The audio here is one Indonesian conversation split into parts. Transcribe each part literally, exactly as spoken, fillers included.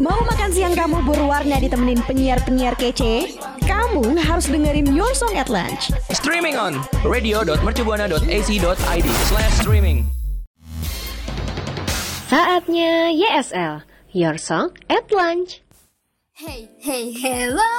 Mau makan siang kamu berwarna ditemenin penyiar-penyiar kece? Kamu harus dengerin Your Song at Lunch. Streaming on radio dot mercubuana dot a c dot i d slash streaming. Saatnya Y S L, Your Song at Lunch. Hey, hey, hello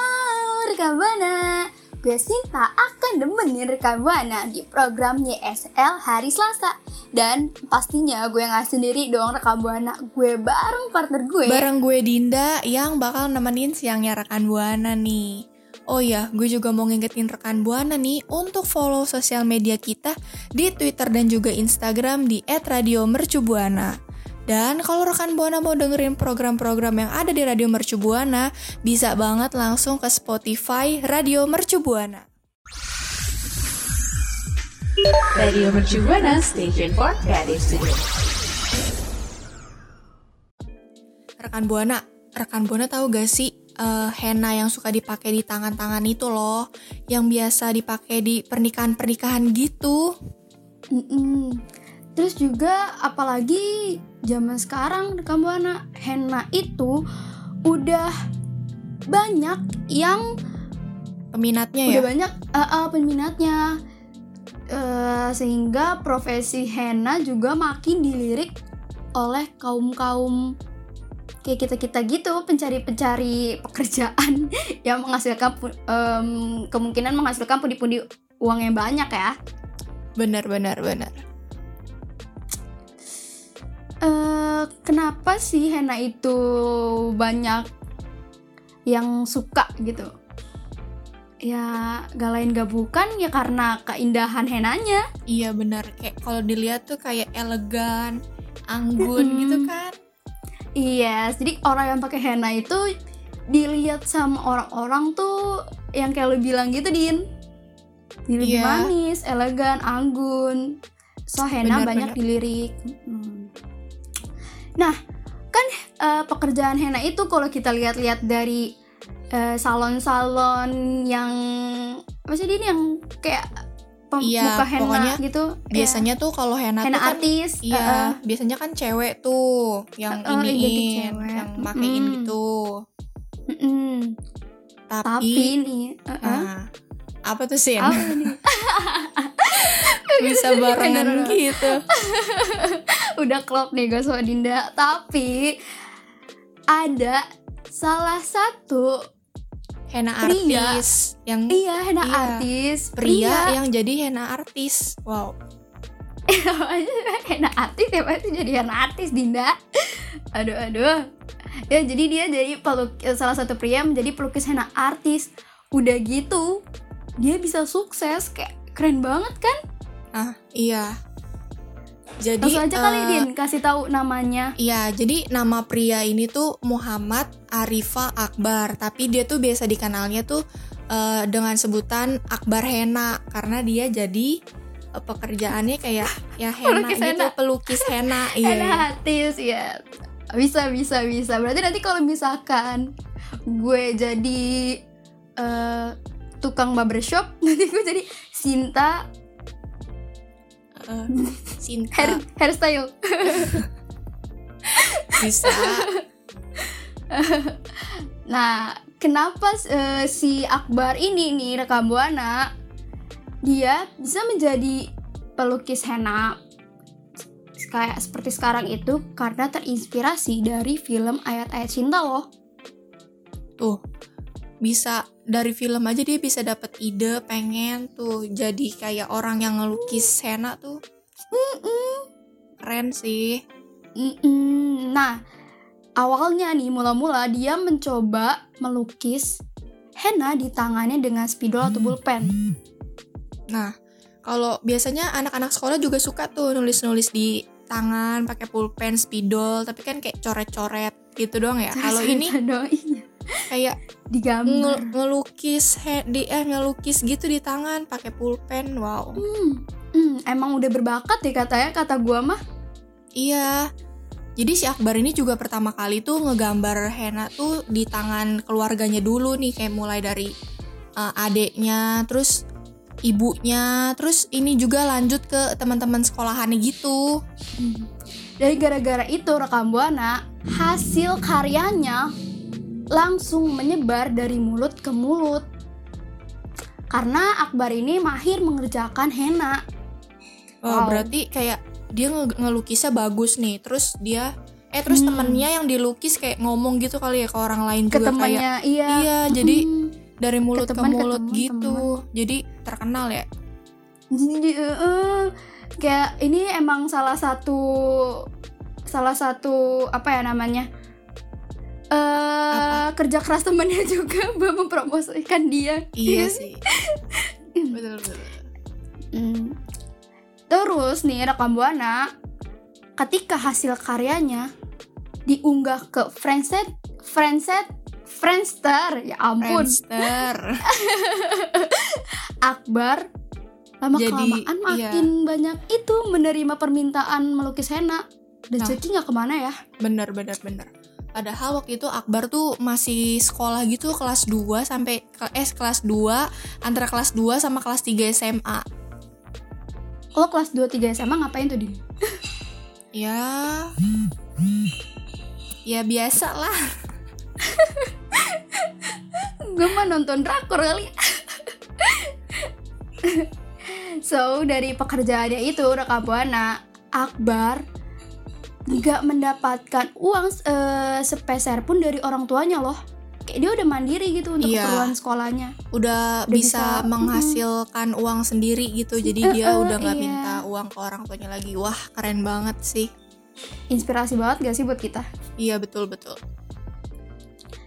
rekan Buana. Gue Sinta akan nemenin rekan Buana di program Y S L hari Selasa. Dan pastinya gue gak sendiri dong rekan Buana, gue bareng partner gue. Bareng gue Dinda yang bakal nemenin siangnya rekan Buana nih. Oh iya, gue juga mau ngingetin rekan Buana nih untuk follow sosial media kita di Twitter dan juga Instagram di et radio mercu buana. Dan kalau rekan Buana mau dengerin program-program yang ada di Radio Mercu Buana, bisa banget langsung ke Spotify Radio Mercu Buana. Radio Mercu Buana, station for creative studio. Rekan Buana, rekan Buana tahu gak sih? Uh, henna yang suka dipakai di tangan-tangan itu loh, yang biasa dipakai di pernikahan-pernikahan gitu. Mm-mm. Terus juga apalagi zaman sekarang rekan Buana, henna itu udah banyak yang peminatnya udah ya. Udah banyak uh, uh, peminatnya. Uh, sehingga profesi henna juga makin dilirik oleh kaum-kaum kayak kita-kita gitu, pencari-pencari pekerjaan yang menghasilkan um, kemungkinan menghasilkan pundi-pundi uang yang banyak ya. Benar, benar, benar. Uh, kenapa sih henna itu banyak yang suka gitu? Ya gak lain gak bukan ya karena keindahan hennanya. Iya benar, kayak kalau dilihat tuh kayak elegan, anggun hmm. gitu kan. Iya, yes, jadi orang yang pakai henna itu dilihat sama orang-orang tuh yang kayak lo bilang gitu, Din. Dilihat yeah. manis, elegan, anggun. So henna bener, banyak bener. dilirik. Hmm. Nah, kan uh, pekerjaan henna itu kalau kita lihat-lihat dari uh, salon-salon yang apa sih Din, yang kayak pem- yeah, muka henna gitu. Biasanya yeah. tuh kalau henna, henna tuh kan artis, iya, uh-uh. biasanya kan cewek tuh yang uh, iniin, yang makein mm. gitu. Mm-mm. Tapi, Tapi nih, uh-uh. nah, apa tuh sih? Bisa barengan gitu. Udah klop nih gue sama Dinda. Tapi ada salah satu henna pria. artis yang iya henna iya. artis pria, pria yang jadi henna artis. Wow. henna artis ya pasti jadi henna artis Dinda. Aduh aduh. Ya jadi dia jadi peluk, salah satu pria menjadi pelukis henna artis. Udah gitu dia bisa sukses, kayak keren banget kan? Ah iya. Jadi langsung aja uh, kali Din kasih tahu namanya. Iya, jadi nama pria ini tuh Muhammad Arifa Akbar, tapi dia tuh biasa di kanalnya tuh uh, dengan sebutan Akbar Henna karena dia jadi uh, pekerjaannya kayak ya henna gitu, henna. pelukis henna. Iya. Henna artis ya. Bisa bisa bisa. Berarti nanti kalau misalkan gue jadi uh, tukang barbershop, nanti gue jadi Sinta Uh, Sinta Hair, hairstyle bisa. Nah, kenapa uh, si Akbar ini nih rekan Buana dia bisa menjadi pelukis henna kayak seperti sekarang itu karena terinspirasi dari film Ayat-ayat Cinta loh. Tuh, bisa dari film aja dia bisa dapat ide pengen tuh jadi kayak orang yang ngelukis henna tuh. Mm-mm. Keren sih. Mm-mm. Nah, awalnya nih mula-mula dia mencoba melukis henna di tangannya dengan spidol atau pulpen. Mm-hmm. Nah, kalau biasanya anak-anak sekolah juga suka tuh nulis-nulis di tangan pakai pulpen, spidol, tapi kan kayak coret-coret gitu doang ya. Kalau ini kayak digambar ng- ngelukis he- di eh ngelukis gitu di tangan pakai pulpen. Wow. hmm, hmm, emang udah berbakat ya katanya, kata gua mah. Iya, jadi si Akbar ini juga pertama kali tuh ngegambar henna tuh di tangan keluarganya dulu nih, kayak mulai dari uh, adeknya, terus ibunya, terus ini juga lanjut ke teman-teman sekolahannya gitu. Hmm. Dari gara-gara itu Rekam Buana, hasil karyanya langsung menyebar dari mulut ke mulut. Karena Akbar ini mahir mengerjakan henna. Oh, wow. Berarti kayak dia ngelukisnya bagus nih, terus dia Eh terus hmm. temennya yang dilukis kayak ngomong gitu kali ya ke orang lain juga, ketemannya, kayak iya, iya hmm. jadi dari mulut keteman, ke mulut keteman, gitu teman. Jadi terkenal ya. Jadi uh, kayak ini emang salah satu salah satu apa ya namanya uh, kerja keras temennya juga buat mempromosikan dia. Iya sih. Betul betul. Hmm. Terus nih Rekam Buana, ketika hasil karyanya diunggah ke Friendster, Friendster, Friendster, ya ampun. Friendster. Akbar lama kelamaan makin iya. banyak itu menerima permintaan melukis henna. Rezeki nggak nah, kemana ya? Bener bener bener. Padahal waktu itu Akbar tuh masih sekolah gitu, kelas dua sampai eh kelas dua antara kelas dua sama kelas tiga S M A. Kalau kelas dua tiga S M A ngapain tuh Din? Ya, ya biasa lah. Gue mah nonton drakor kali. So dari pekerjaannya itu Rekam Buana, Akbar nggak mendapatkan uang uh, sepeser pun dari orang tuanya loh. Kayak dia udah mandiri gitu untuk iya. keperluan sekolahnya. Udah, udah bisa, bisa menghasilkan mm. uang sendiri gitu. Jadi uh, dia uh, udah gak iya. minta uang ke orang tuanya lagi. Wah, keren banget sih. Inspirasi banget gak sih buat kita? Iya, betul-betul.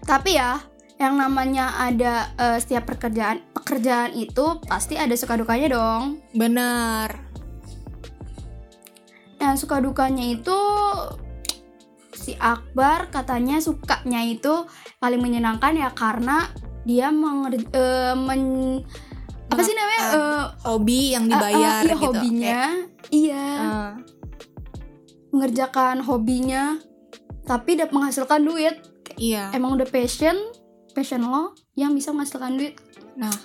Tapi ya, yang namanya ada uh, setiap pekerjaan pekerjaan itu pasti ada suka dukanya dong. Benar. Nah, suka dukanya itu si Akbar katanya sukanya itu paling menyenangkan ya karena dia menger- uh, men- apa sih namanya uh, uh, hobi yang dibayar uh, uh, iya, gitu. Hobinya, okay. Iya. Uh. Mengerjakan hobinya tapi dapat menghasilkan duit. Iya. Emang udah passion, passion lo yang bisa menghasilkan duit. Nah,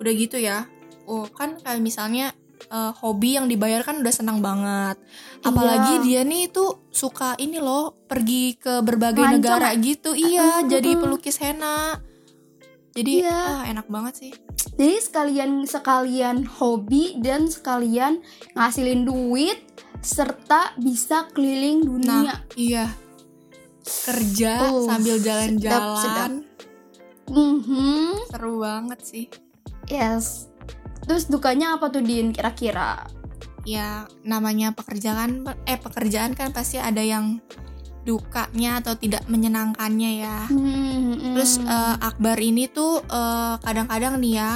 udah gitu ya. Oh, kan kayak misalnya Uh, hobi yang dibayar kan udah senang banget. Apalagi iya. dia nih tuh suka ini loh, pergi ke berbagai Lancang. negara gitu. Iya, uh, jadi pelukis henna. Jadi iya. ah, enak banget sih. Jadi sekalian-sekalian hobi dan sekalian ngasilin duit serta bisa keliling dunia. Nah, iya. Kerja oh, sambil jalan-jalan. Sedap, sedap. Mm-hmm. Seru banget sih. Yes. Terus dukanya apa tuh Din kira-kira? Ya namanya pekerjaan eh pekerjaan kan pasti ada yang dukanya atau tidak menyenangkannya ya. Hmm, hmm. Terus uh, Akbar ini tuh uh, kadang-kadang nih ya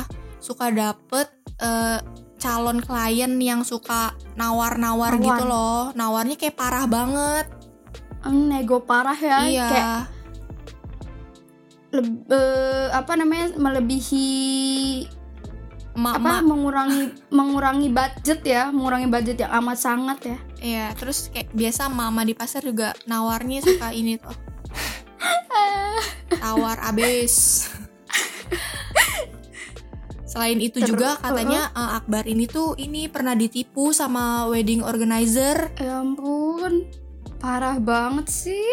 suka dapet uh, calon klien yang suka nawar-nawar Awan. gitu loh. Nawarnya kayak parah banget. Nego parah ya. Iya. Kayak lebe, apa namanya melebihi. Ma, apa ma. mengurangi mengurangi budget ya, mengurangi budget yang amat sangat ya. Iya, terus kayak biasa mama di pasar juga nawarnya suka ini tuh. Tawar abis. Selain itu terus, juga katanya uh, Akbar ini tuh ini pernah ditipu sama wedding organizer. Ya ampun, parah banget sih.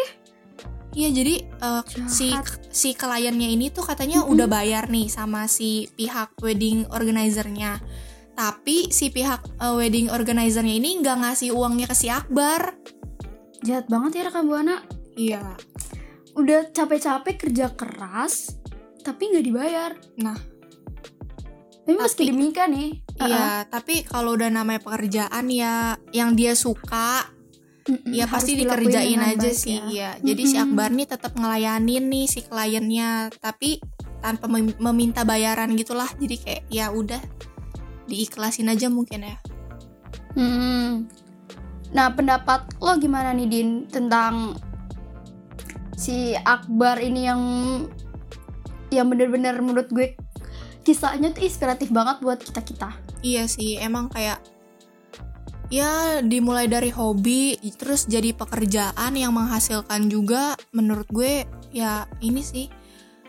Iya jadi uh, si si kliennya ini tuh katanya mm-hmm. udah bayar nih sama si pihak wedding organizer-nya. Tapi si pihak uh, wedding organizer-nya ini gak ngasih uangnya ke si Akbar. Jahat banget ya Rekam Buana. Iya. Udah capek-capek kerja keras tapi gak dibayar. Nah tapi, tapi meski demikian nih. Iya uh-uh. tapi kalau udah namanya pekerjaan ya yang dia suka Mm-mm, ya pasti dikerjain aja baik, sih ya. Ya. Jadi si Akbar nih tetap ngelayanin nih si kliennya, tapi tanpa mem- meminta bayaran gitulah. Jadi kayak ya udah diikhlasin aja mungkin ya. Mm-mm. Nah pendapat lo gimana nih Din tentang si Akbar ini yang yang benar-benar menurut gue kisahnya tuh inspiratif banget buat kita kita. Iya sih emang kayak. Ya dimulai dari hobi terus jadi pekerjaan yang menghasilkan juga menurut gue ya ini sih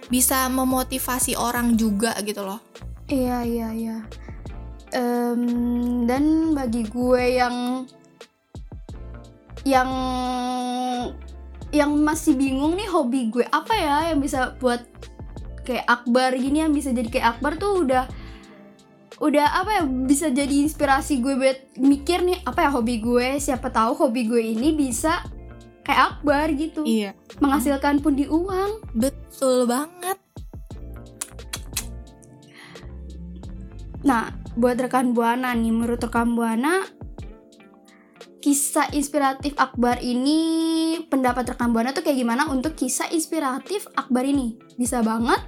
bisa memotivasi orang juga gitu loh. Iya iya iya. Um, dan bagi gue yang yang yang masih bingung nih hobi gue apa ya yang bisa buat kayak Akbar gini, yang bisa jadi kayak Akbar tuh udah udah apa ya, bisa jadi inspirasi gue buat mikir nih apa ya hobi gue, siapa tahu hobi gue ini bisa kayak Akbar gitu. Iya. Menghasilkan pun di uang. Betul banget. Nah, buat rekan Buana nih, menurut rekan Buana kisah inspiratif Akbar ini, pendapat rekan Buana tuh kayak gimana untuk kisah inspiratif Akbar ini? Bisa banget?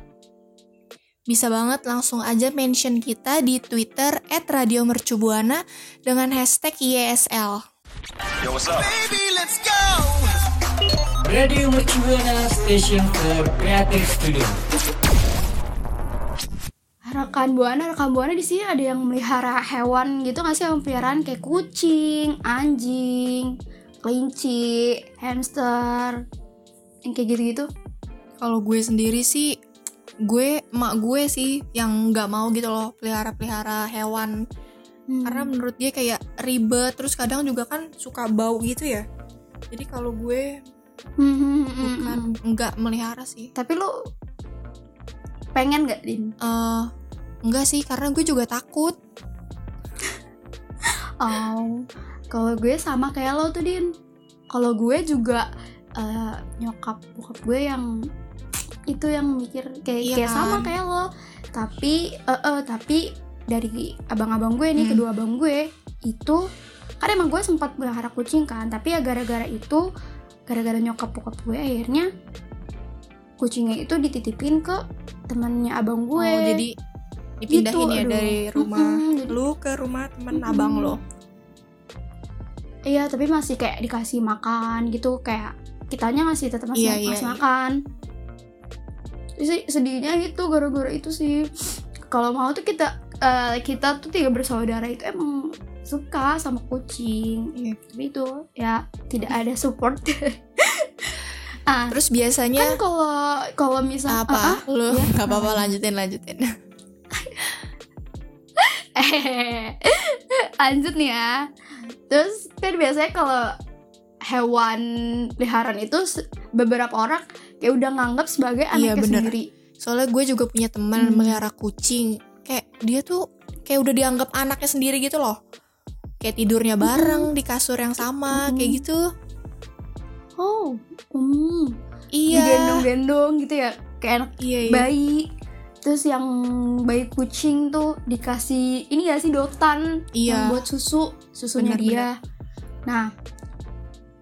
Bisa banget, langsung aja mention kita di Twitter et radio mercu buana dengan hashtag I E S L. Yo, what's up? Baby, let's go! Radio Mercu Buana, station for creative students. Rekan Buana, rekan Buana di sini ada yang melihara hewan gitu nggak sih? Yang peliharaan kayak kucing, anjing, kelinci, hamster, yang kayak gitu-gitu. Kalau gue sendiri sih, gue emak gue sih yang nggak mau gitu loh pelihara-pelihara hewan, hmm. karena menurut dia kayak ribet, terus kadang juga kan suka bau gitu ya. Jadi kalau gue hmm, bukan nggak hmm. melihara sih. Tapi lo pengen nggak, Din? Uh, enggak sih, karena gue juga takut. Oh, kalau gue sama kayak lo tuh, Din. Kalau gue juga uh, nyokap bokap gue yang itu yang mikir kayak, iya kayak kan? Sama kayak lo. Tapi, uh, uh, tapi dari abang-abang gue nih, hmm. kedua abang gue itu, karena emang gue sempat melihara kucing kan. Tapi ya gara-gara itu, gara-gara nyokap bokap gue akhirnya kucingnya itu dititipin ke temannya abang gue. Oh, jadi dipindahin gitu, ya dari rumah mm-hmm. lu ke rumah teman mm-hmm. abang lo. Iya, tapi masih kayak dikasih makan gitu, kayak kitanya ngasih tetap masih yeah, yeah, makan. Iya. Sedihnya gitu gara-gara itu sih. Kalau mau tuh kita uh, kita tuh tiga bersaudara itu emang suka sama kucing. Iya, yeah. Tapi itu ya tidak ada support. Ah, terus biasanya kan kalau kalau misal apa ah, lu ya, nggak apa-apa lanjutin lanjutin eh lanjut nih ya. Terus kan biasanya kalau hewan peliharaan itu beberapa orang kayak udah nganggap sebagai anaknya ya, sendiri. Soalnya gue juga punya teman hmm. melihara kucing, kayak dia tuh kayak udah dianggap anaknya sendiri gitu loh, kayak tidurnya bareng hmm. di kasur yang sama hmm. kayak gitu. Oh, hmm, iya. Digendong-gendong gitu ya, kayak anak iya, iya. bayi. Terus yang bayi kucing tuh dikasih ini gak sih dotan iya. yang buat susu, susunya bener, dia. Bener. Nah,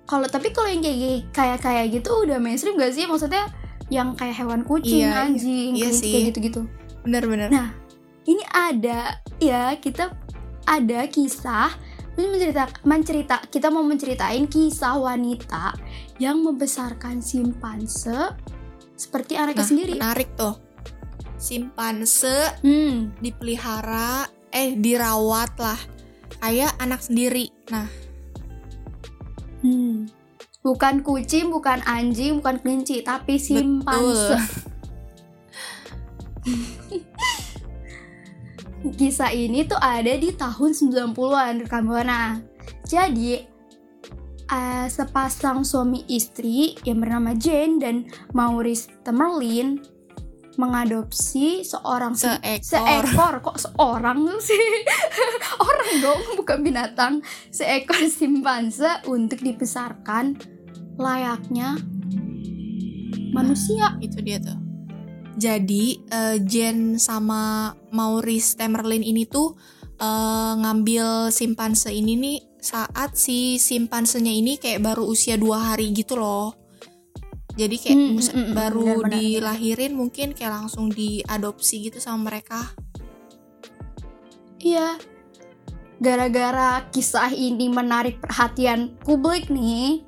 kalau tapi kalau yang kayak kayak-kayak gitu udah mainstream gak sih? Maksudnya yang kayak hewan kucing, iya, anjing, iya, iya kayak, kayak gitu-gitu. Benar-benar. Nah, ini ada ya kita ada kisah. Mencerita, mencerita, kita mau menceritain kisah wanita yang membesarkan simpanse seperti anaknya nah, sendiri. Menarik tuh, simpanse hmm. dipelihara, eh dirawat lah kayak anak sendiri. Nah, hmm. bukan kucing, bukan anjing, bukan kelinci, tapi simpanse. Kisah ini tuh ada di tahun sembilan puluhan rekan Buana. Jadi uh, sepasang suami istri yang bernama Jane dan Maurice Temerlin mengadopsi seorang se- seekor. seekor kok seorang sih orang dong bukan binatang, seekor simpanse untuk dibesarkan layaknya manusia. Nah, itu dia tuh. Jadi uh, Jane sama Maurice Temerlin ini tuh uh, ngambil simpanse ini nih saat si simpansenya ini kayak baru usia dua hari gitu loh. Jadi kayak hmm, mus- hmm, baru benar-benar dilahirin mungkin kayak langsung diadopsi gitu sama mereka. Iya. Gara-gara kisah ini menarik perhatian publik nih,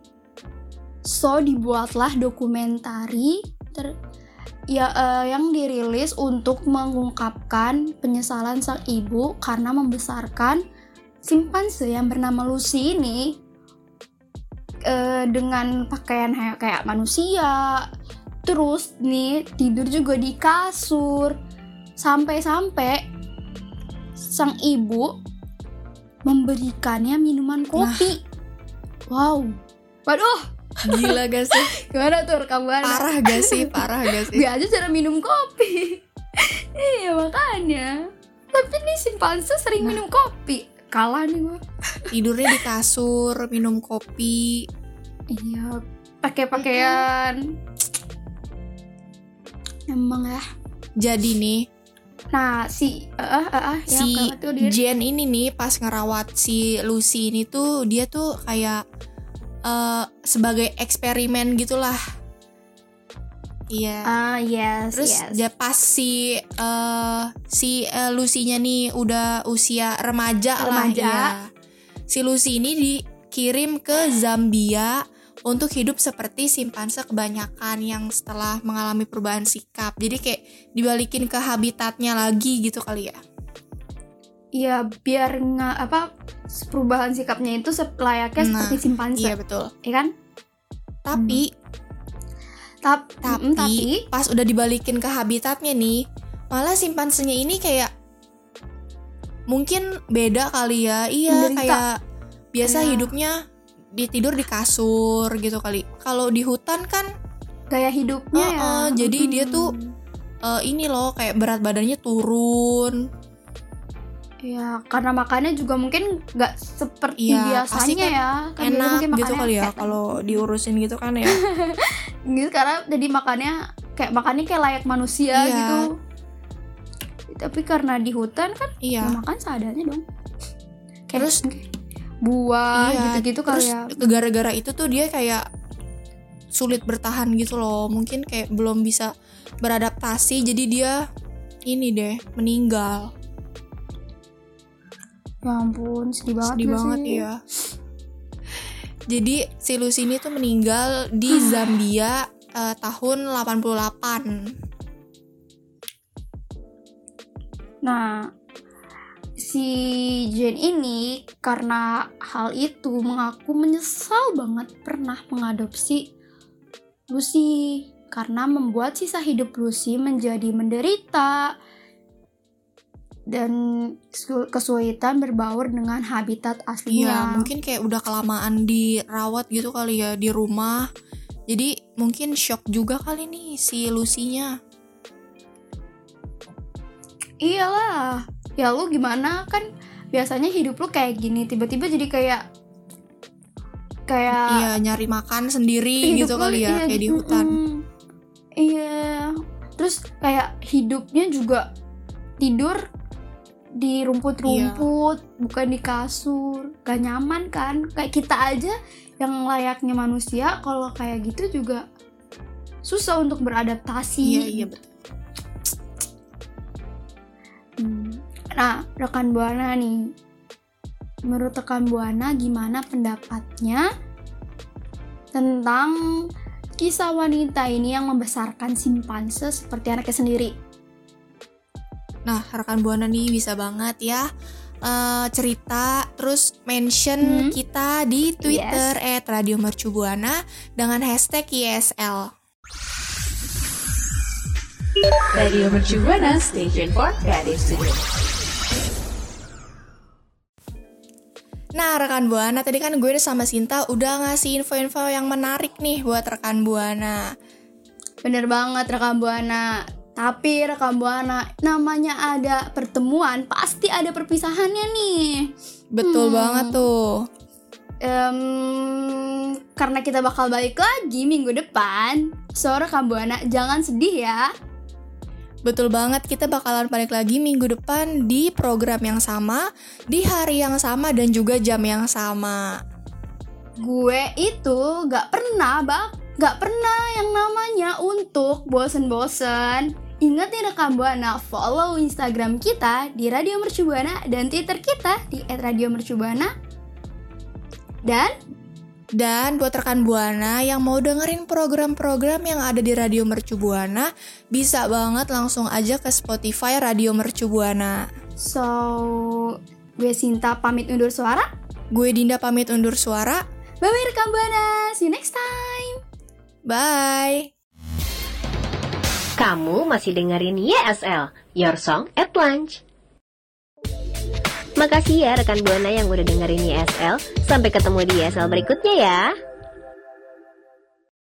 so dibuatlah dokumentari ter ya uh, yang dirilis untuk mengungkapkan penyesalan sang ibu karena membesarkan simpanse yang bernama Lucy ini uh, dengan pakaian kayak manusia, terus nih tidur juga di kasur, sampai-sampai sang ibu memberikannya minuman kopi. Nah. Wow. Waduh, gila gak sih? Gimana tuh rekaman? Parah gak sih? Parah gak sih? Gak aja cara minum kopi. Iya makanya. Tapi nih simpanse sering nah. minum kopi. Kalah nih gua. Tidurnya di kasur, minum kopi. Iya, pakai pakaian. Emang ya. Jadi nih. Nah, si uh, uh, uh, si ya, tuh, Jane ini nih pas ngerawat si Lucy ini tuh dia tuh kayak uh, sebagai eksperimen gitulah. Iya. Yeah. Ah, uh, yes. Terus yes. Dia pas si uh, si uh, Lucy-nya nih udah usia remaja, remaja. lah ya. Si Lucy ini dikirim ke Zambia untuk hidup seperti simpanse kebanyakan yang setelah mengalami perubahan sikap. Jadi kayak dibalikin ke habitatnya lagi gitu kali ya. Iya, biar nggak apa perubahan sikapnya itu selayaknya nah, seperti simpanse. Iya betul. Iya kan? Tapi hmm. tap, tapi, mm, tapi pas udah dibalikin ke habitatnya nih, malah simpansenya ini kayak mungkin beda kali ya. Iya, menderita. Kayak biasa ya. Hidupnya dia tidur di kasur gitu kali. Kalau di hutan kan gaya hidupnya uh, uh, ya. Jadi hmm. dia tuh uh, ini loh kayak berat badannya turun. Ya karena makannya juga mungkin nggak seperti ya, biasanya kan ya. Kan enak gitu kali ya. Kalau diurusin gitu kan ya. Gitu karena jadi makannya kayak makannya kayak layak manusia ya. Gitu. Tapi karena di hutan kan ya. Makan seadanya dong. Kayak terus buah iya, gitu-gitu terus kayak gara-gara itu tuh dia kayak sulit bertahan gitu loh, mungkin kayak belum bisa beradaptasi jadi dia ini deh meninggal. Ya ampun sedih banget, sedih banget sih. Iya. Jadi si Lucy ini tuh meninggal di Zambia eh, tahun delapan puluh delapan. Nah si Jane ini karena hal itu mengaku menyesal banget pernah mengadopsi Lucy karena membuat sisa hidup Lucy menjadi menderita dan kesulitan berbaur dengan habitat aslinya. Ya, mungkin kayak udah kelamaan dirawat gitu kali ya di rumah. Jadi mungkin shock juga kali nih si Lucy-nya. Iyalah. Ya lu gimana kan biasanya hidup lu kayak gini tiba-tiba jadi kayak kayak iya nyari makan sendiri gitu kali ya iya, kayak gitu, di hutan mm, iya terus kayak hidupnya juga tidur di rumput-rumput iya. Bukan di kasur gak nyaman kan kayak kita aja yang layaknya manusia kalau kayak gitu juga susah untuk beradaptasi iya iya betul. Nah, rekan Buana nih. Menurut rekan Buana gimana pendapatnya tentang kisah wanita ini yang membesarkan simpanse seperti anaknya sendiri? Nah, rekan Buana nih bisa banget ya uh, cerita terus mention hmm? kita di Twitter yes. et radio mercu buana dengan hashtag I S L. Radio Mercu Buana Station for Creative Students. Nah rekan Buana tadi kan gue sama Sinta udah ngasih info-info yang menarik nih buat rekan Buana. Bener banget rekan Buana. Tapi rekan Buana namanya ada pertemuan pasti ada perpisahannya nih. Betul hmm. banget tuh. Um, karena kita bakal balik lagi minggu depan. So rekan Buana jangan sedih ya. Betul banget, kita bakalan balik lagi minggu depan di program yang sama, di hari yang sama, dan juga jam yang sama. Gue itu gak pernah, bak, gak pernah yang namanya untuk bosen-bosen. Ingat nih rekan Buana, follow Instagram kita di Radio Mercu Buana dan Twitter kita di et radio mercu buana. Dan... Dan buat rekan Buana yang mau dengerin program-program yang ada di Radio Mercu Buana, bisa banget langsung aja ke Spotify Radio Mercu Buana. So, gue Sinta pamit undur suara. Gue Dinda pamit undur suara. Bye-bye rekan Buana, see you next time. Bye. Kamu masih dengerin Y S L, Your Song at Lunch. Makasih ya rekan Buana yang udah dengerin Y S L. Sampai ketemu di Y S L berikutnya ya.